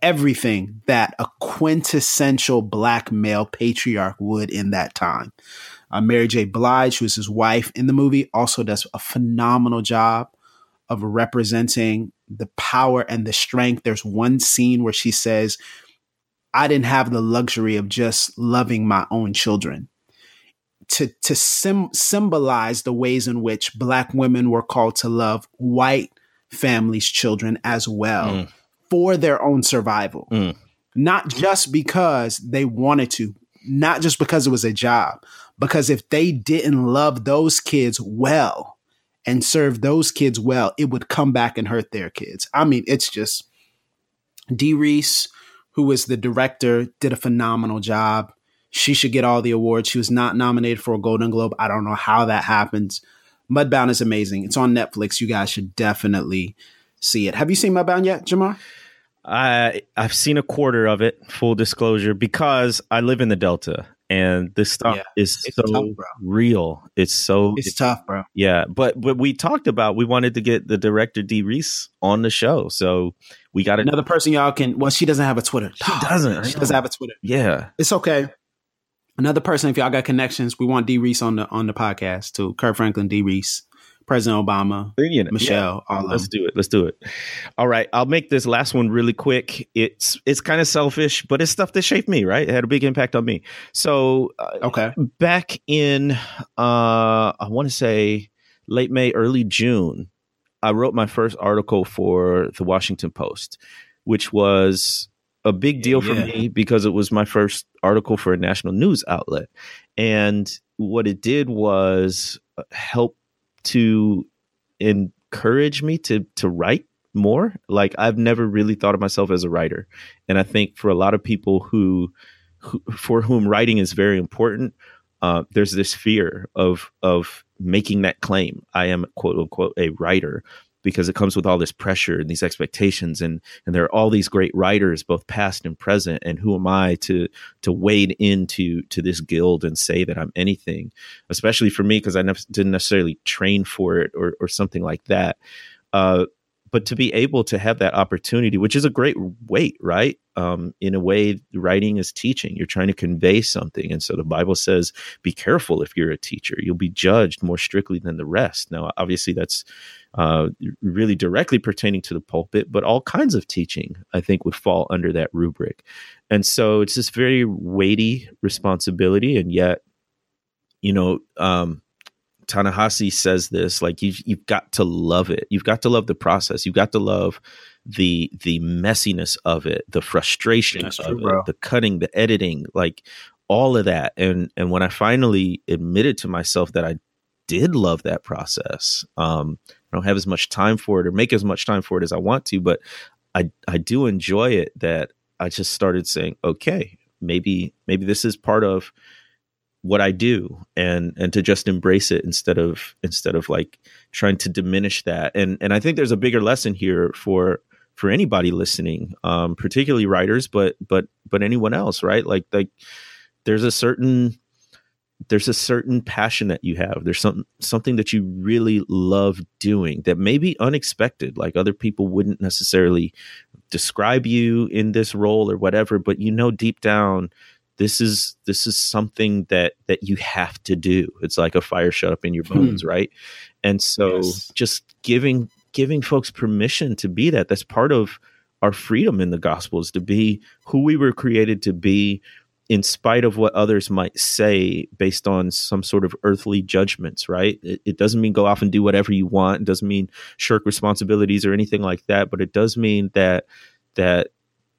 everything that a quintessential black male patriarch would in that time. Uh, Mary J. Blige, who is his wife in the movie, also does a phenomenal job of representing the power and the strength. There's one scene where she says, I didn't have the luxury of just loving my own children. To, to sim- symbolize the ways in which black women were called to love white families' children as well mm. for their own survival. Mm. Not just because they wanted to, not just because it was a job, because if they didn't love those kids well and serve those kids well, it would come back and hurt their kids. I mean, it's just Dee Reese, who is the director, did a phenomenal job. She should get all the awards. She was not nominated for a Golden Globe. I don't know how that happens. Mudbound is amazing. It's on Netflix. You guys should definitely see it. Have you seen Mudbound yet, Jamar? I, I've seen a quarter of it, full disclosure, because I live in the Delta and this stuff yeah, is so tough, real. It's so it's, it's tough, bro. Yeah. But, but we talked about, we wanted to get the director Dee Reese on the show. So we got another person y'all can, well, she doesn't have a Twitter. She doesn't. She doesn't have a Twitter. Yeah. It's okay. Another person, if y'all got connections, we want Dee Reese on the on the podcast too. Kirk Franklin, Dee Reese, President Obama, Brilliant. Michelle. Yeah. All Let's them. do it. Let's do it. All right. I'll make this last one really quick. It's it's kind of selfish, but it's stuff that shaped me, right? It had a big impact on me. So uh, okay. back in, uh, I want to say late May, early June, I wrote my first article for the Washington Post, which was a big deal for yeah. me because it was my first article for a national news outlet. And what it did was help to encourage me to, to write more. Like, I've never really thought of myself as a writer. And I think for a lot of people who, who for whom writing is very important, uh, there's this fear of, of making that claim. I am, quote unquote, a writer, because it comes with all this pressure and these expectations, and and there are all these great writers, both past and present. And who am I to to wade into to this guild and say that I'm anything? Especially for me, because I never, didn't necessarily train for it or or something like that. Uh, but to be able to have that opportunity, which is a great weight, right? Um, in a way, writing is teaching. You're trying to convey something, and so the Bible says, "Be careful if you're a teacher; you'll be judged more strictly than the rest." Now, obviously, that's Uh, really directly pertaining to the pulpit, but all kinds of teaching, I think, would fall under that rubric. And so it's this very weighty responsibility. And yet, you know, um, Ta-Nehisi says this, like, you've, you've got to love it. You've got to love the process. You've got to love the the messiness of it, the frustration That's of true, it, bro. the cutting, the editing, like all of that. And, and when I finally admitted to myself that I did love that process, um, I don't have as much time for it or make as much time for it as I want to, but I, I do enjoy it, that I just started saying, okay, maybe, maybe this is part of what I do, and, and to just embrace it instead of, instead of like trying to diminish that. And, and I think there's a bigger lesson here for, for anybody listening, um, particularly writers, but, but, but anyone else, right? Like, like there's a certain, there's a certain passion that you have. There's something, something that you really love doing that may be unexpected. Like, other people wouldn't necessarily describe you in this role or whatever, but you know, deep down, this is, this is something that, that you have to do. It's like a fire shut up in your bones. Hmm. Right. And so yes. just giving, giving folks permission to be that, that's part of our freedom in the Gospels, to be who we were created to be, in spite of what others might say based on some sort of earthly judgments, right? It, it doesn't mean go off and do whatever you want. It doesn't mean shirk responsibilities or anything like that, but it does mean that, that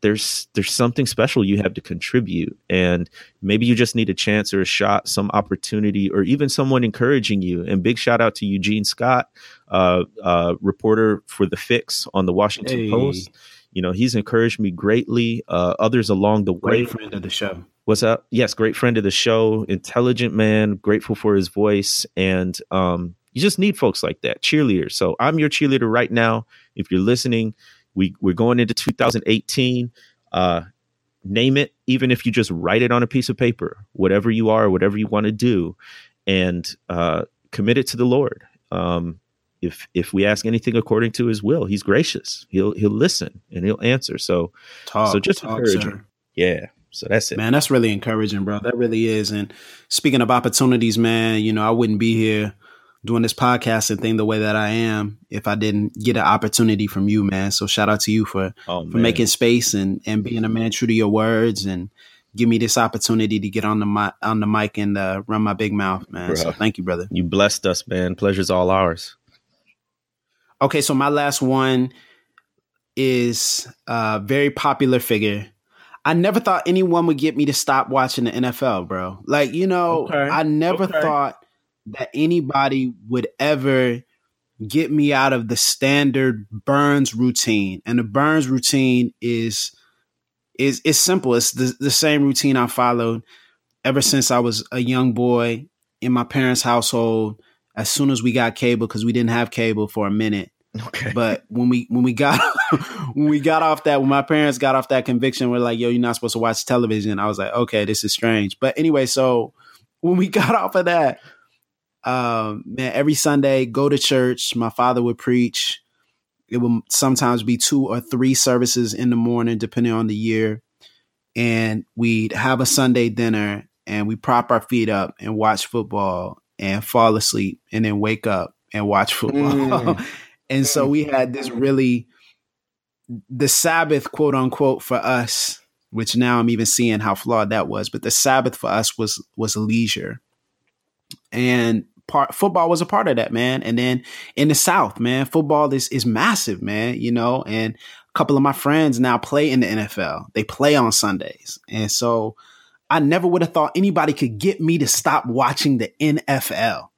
there's, there's something special you have to contribute. And maybe you just need a chance or a shot, some opportunity, or even someone encouraging you. And big shout out to Eugene Scott, uh, uh, reporter for The Fix on the Washington hey. Post. You know, he's encouraged me greatly. Uh, others along the way. Great friend of the show. What's up? Yes, great friend of the show. Intelligent man, grateful for his voice. And um, you just need folks like that, cheerleaders. So I'm your cheerleader right now. If you're listening, we, we're going into two thousand eighteen. Uh, name it, even if you just write it on a piece of paper, whatever you are, whatever you want to do, and uh, commit it to the Lord. Um, if if we ask anything according to his will, he's gracious. He'll he'll listen and he'll answer. So, talk, so just talk, encourage him. Yeah. So that's it, man. That's really encouraging, bro. That really is. And speaking of opportunities, man, you know, I wouldn't be here doing this podcasting thing the way that I am if I didn't get an opportunity from you, man. So shout out to you for, oh, for making space and, and being a man true to your words, and give me this opportunity to get on the mi- on the mic and uh, run my big mouth, man. Bro, so thank you, brother. You blessed us, man. Pleasure's all ours. Okay, so my last one is a very popular figure. I never thought anyone would get me to stop watching the N F L, bro. Like, you know, okay. I never okay. thought that anybody would ever get me out of the standard Burns routine. And the Burns routine is is is simple. It's the, the same routine I followed ever since I was a young boy in my parents' household. As soon as we got cable, because we didn't have cable for a minute. Okay. But when we when we got when we got off that, when my parents got off that conviction, we're like, yo, you're not supposed to watch television. I was like, okay, this is strange. But anyway, so when we got off of that, um, man, every Sunday, go to church. My father would preach. It would sometimes be two or three services in the morning, depending on the year. And we'd have a Sunday dinner and we prop our feet up and watch football and fall asleep and then wake up and watch football. Mm. And so we had this really, the Sabbath, quote unquote, for us, which now I'm even seeing how flawed that was, but the Sabbath for us was was leisure. And part, football was a part of that, man. And then in the South, man, football is, is massive, man, you know, and a couple of my friends now play in the N F L. They play on Sundays. And so I never would have thought anybody could get me to stop watching the N F L.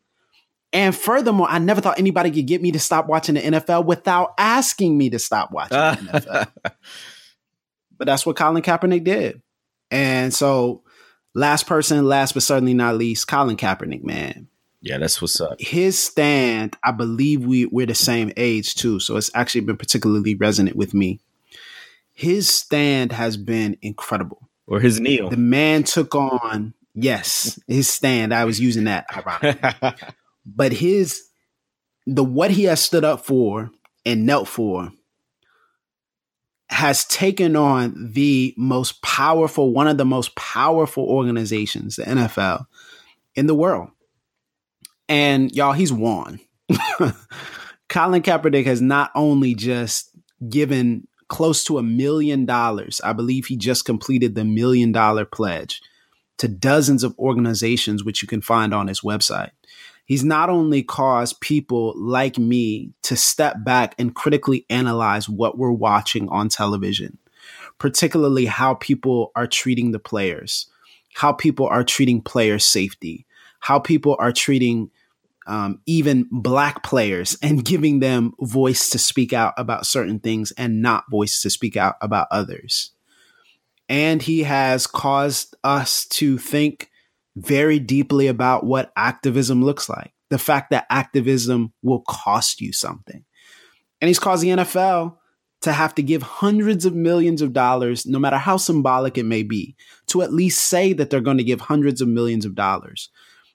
And furthermore, I never thought anybody could get me to stop watching the N F L without asking me to stop watching the N F L. But that's what Colin Kaepernick did. And so last person, last but certainly not least, Colin Kaepernick, man. Yeah, that's what's up. His stand, I believe we, we're the same age too. So it's actually been particularly resonant with me. His stand has been incredible. Or his kneel. The man took on, yes, his stand. I was using that, ironically. But his, the what he has stood up for and knelt for has taken on the most powerful, one of the most powerful organizations, the N F L, in the world. And y'all, he's won. Colin Kaepernick has not only just given close to a million dollars, I believe he just completed the million dollar pledge to dozens of organizations, which you can find on his website. He's not only caused people like me to step back and critically analyze what we're watching on television, particularly how people are treating the players, how people are treating player safety, how people are treating um, even black players and giving them voice to speak out about certain things and not voice to speak out about others. And he has caused us to think very deeply about what activism looks like. The fact that activism will cost you something. And he's caused the N F L to have to give hundreds of millions of dollars, no matter how symbolic it may be, to at least say that they're going to give hundreds of millions of dollars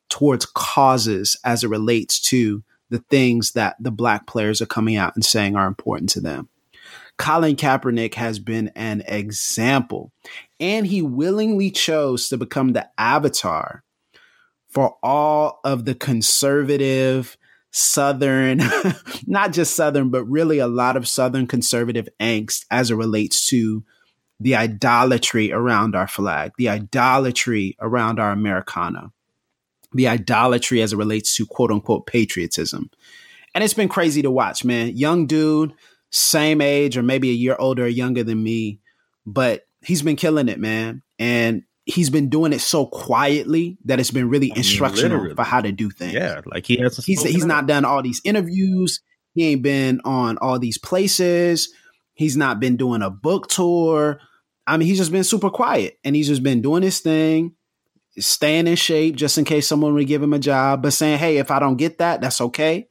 towards causes as it relates to the things that the black players are coming out and saying are important to them. Colin Kaepernick has been an example, and he willingly chose to become the avatar for all of the conservative Southern, not just Southern, but really a lot of Southern conservative angst as it relates to the idolatry around our flag, the idolatry around our Americana, the idolatry as it relates to quote unquote patriotism. And it's been crazy to watch, man. Young dude, same age or maybe a year older or younger than me, but he's been killing it, man. And he's been doing it so quietly that it's been really I mean, instructional literally. for how to do things. Yeah, like he has. He's he's out. not done all these interviews. He ain't been on all these places. He's not been doing a book tour. I mean, he's just been super quiet, and he's just been doing his thing, staying in shape just in case someone would give him a job, but saying, hey, if I don't get that, that's okay.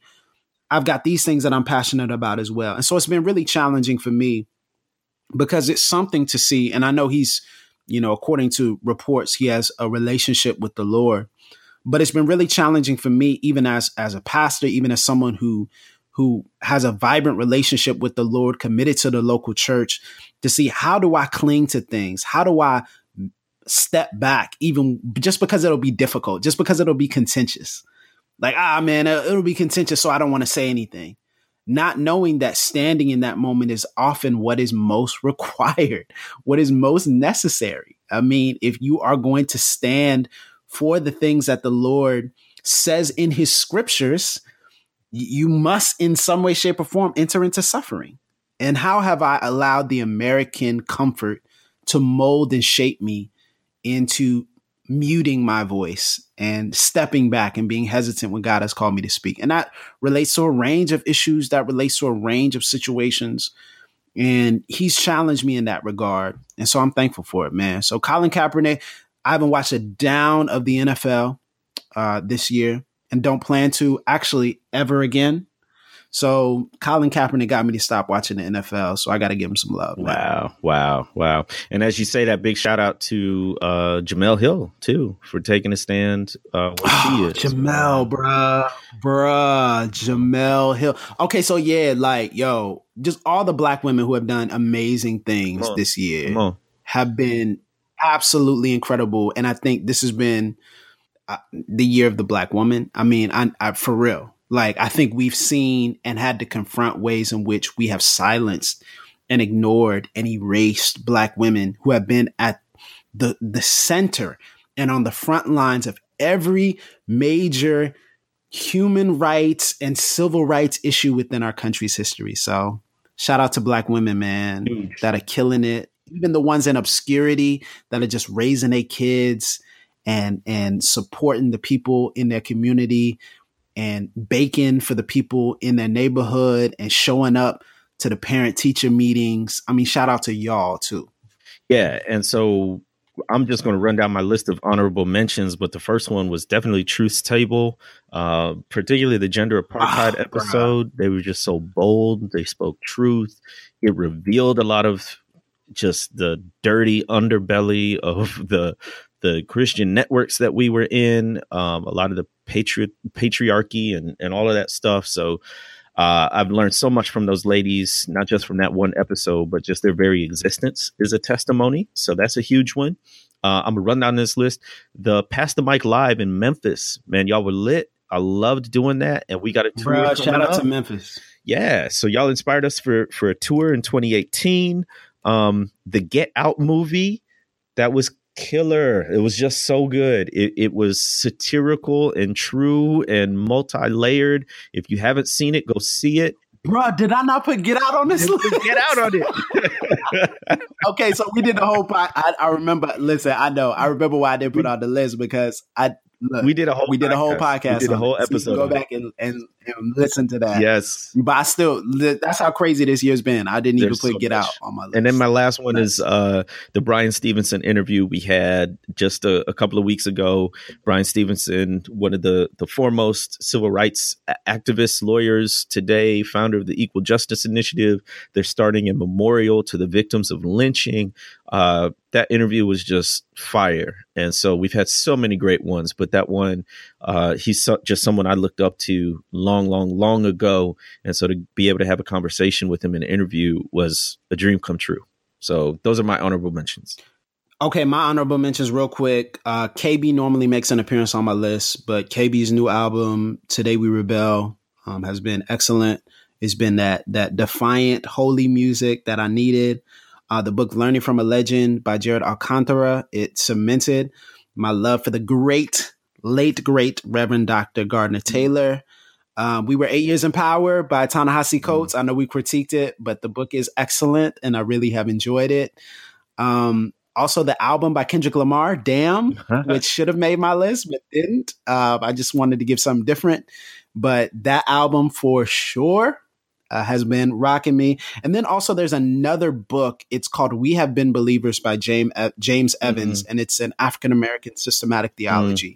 I've got these things that I'm passionate about as well. And so it's been really challenging for me because it's something to see. And I know he's, you know, according to reports, he has a relationship with the Lord, but it's been really challenging for me, even as, as a pastor, even as someone who, who has a vibrant relationship with the Lord, committed to the local church, to see how do I cling to things? How do I step back? Even just because it'll be difficult, just because it'll be contentious. Like, ah, man, it'll be contentious, so I don't want to say anything. Not knowing that standing in that moment is often what is most required, what is most necessary. I mean, if you are going to stand for the things that the Lord says in his scriptures, you must in some way, shape, or form enter into suffering. And how have I allowed the American comfort to mold and shape me into muting my voice and stepping back and being hesitant when God has called me to speak. And that relates to a range of issues, that relates to a range of situations. And he's challenged me in that regard. And so I'm thankful for it, man. So Colin Kaepernick, I haven't watched a down of the N F L uh, this year and don't plan to actually ever again. So Colin Kaepernick got me to stop watching the N F L. So I got to give him some love. Man. Wow. Wow. Wow. And as you say that, big shout out to uh, Jemele Hill, too, for taking a stand. Uh, where oh, she is. Jemele, bruh. Bruh. Jemele Hill. OK, so, yeah, like, yo, just all the black women who have done amazing things this year have been absolutely incredible. And I think this has been uh, the year of the black woman. I mean, I, I for real. Like, I think we've seen and had to confront ways in which we have silenced and ignored and erased black women who have been at the the center and on the front lines of every major human rights and civil rights issue within our country's history. So shout out to black women, man, mm. that are killing it. Even the ones in obscurity that are just raising their kids and and supporting the people in their community and baking for the people in their neighborhood and showing up to the parent teacher meetings. I mean, shout out to y'all too. Yeah. And so I'm just going to run down my list of honorable mentions, but the first one was definitely Truth's Table, uh, particularly the gender apartheid oh, episode. God. They were just so bold. They spoke truth. It revealed a lot of just the dirty underbelly of the, the Christian networks that we were in, um, a lot of the patri- patriarchy and, and all of that stuff. So uh, I've learned so much from those ladies, not just from that one episode, but just their very existence is a testimony. So that's a huge one. Uh, I'm going to run down this list. The Pass the Mic Live in Memphis, man, y'all were lit. I loved doing that. And we got a tour. Bro, shout out to Memphis. Yeah. So y'all inspired us for, for a tour in twenty eighteen. Um, the Get Out movie, that was killer. It was just so good. It, it was satirical and true and multi-layered. If you haven't seen it, go see it. Bro, did I not put Get Out on this list? Get Out on it. Okay, so we did the whole pod. I, I remember, listen, I know. I remember why I didn't put on the list because I look, we did a whole we podcast. did a whole podcast. We did a whole episode. So go back and, and, and listen to that. Yes. But I still, that's how crazy this year's been. I didn't There's even put so Get much. Out on my list. And then my last one is uh, the Bryan Stevenson interview we had just a, a couple of weeks ago. Bryan Stevenson, one of the, the foremost civil rights activists, lawyers today, founder of the Equal Justice Initiative. They're starting a memorial to the victims of lynching. Uh, that interview was just fire. And so we've had so many great ones, but that one, uh, he's so, just someone I looked up to long, long, long ago. And so to be able to have a conversation with him in an interview was a dream come true. So those are my honorable mentions. Okay. My honorable mentions real quick. Uh, K B normally makes an appearance on my list, but K B's new album, Today We Rebel, um, has been excellent. It's been that, that defiant, holy music that I needed. Uh, the book Learning from a Legend by Jared Alcantara, it cemented my love for the great, late, great Reverend Doctor Gardner Taylor. Um, we Were Eight Years in Power by Ta-Nehisi Coates. I know we critiqued it, but the book is excellent and I really have enjoyed it. Um, also, the album by Kendrick Lamar, Damn, which should have made my list, but didn't. Uh, I just wanted to give something different. But that album for sure. Uh, has been rocking me. And then also there's another book. It's called We Have Been Believers by James, uh, James Evans. Mm-hmm. And it's an African-American systematic theology.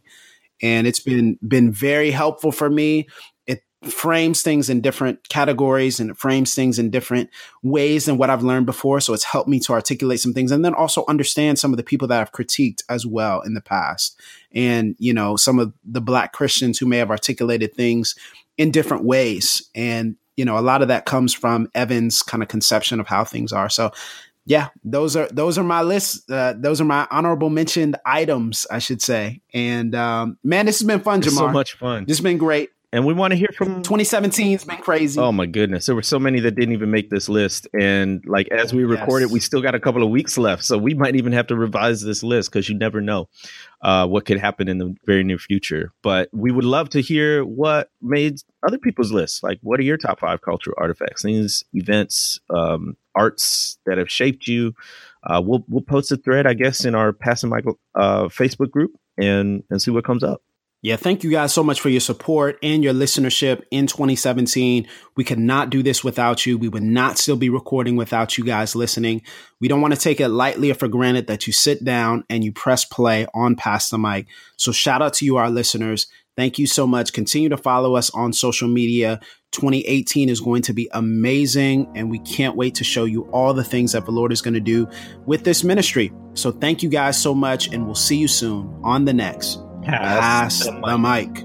Mm-hmm. And it's been, been very helpful for me. It frames things in different categories and it frames things in different ways than what I've learned before. So it's helped me to articulate some things and then also understand some of the people that I've critiqued as well in the past. And, you know, some of the Black Christians who may have articulated things in different ways. And, you know, a lot of that comes from Evan's kind of conception of how things are. So, yeah, those are those are my lists. Uh, those are my honorable mentioned items, I should say. And um, man, this has been fun, Jamar. It's so much fun. This has been great. And we want to hear from twenty seventeen has been crazy. Oh, my goodness. There were so many that didn't even make this list. And like as we recorded, yes. we still got a couple of weeks left. So we might even have to revise this list because you never know uh, what could happen in the very near future. But we would love to hear what made other people's lists. Like, what are your top five cultural artifacts, things, events, um, arts that have shaped you? uh, we'll we'll post a thread, I guess, in our Pass the Mic uh, Facebook group and and see what comes up. Yeah, thank you guys so much for your support and your listenership in twenty seventeen. We could not do this without you. We would not still be recording without you guys listening. We don't want to take it lightly or for granted that you sit down and you press play on Pass the Mic. So shout out to you, our listeners. Thank you so much. Continue to follow us on social media. twenty eighteen is going to be amazing, and we can't wait to show you all the things that the Lord is going to do with this ministry. So thank you guys so much, and we'll see you soon on the next Pass the Mic. The mic.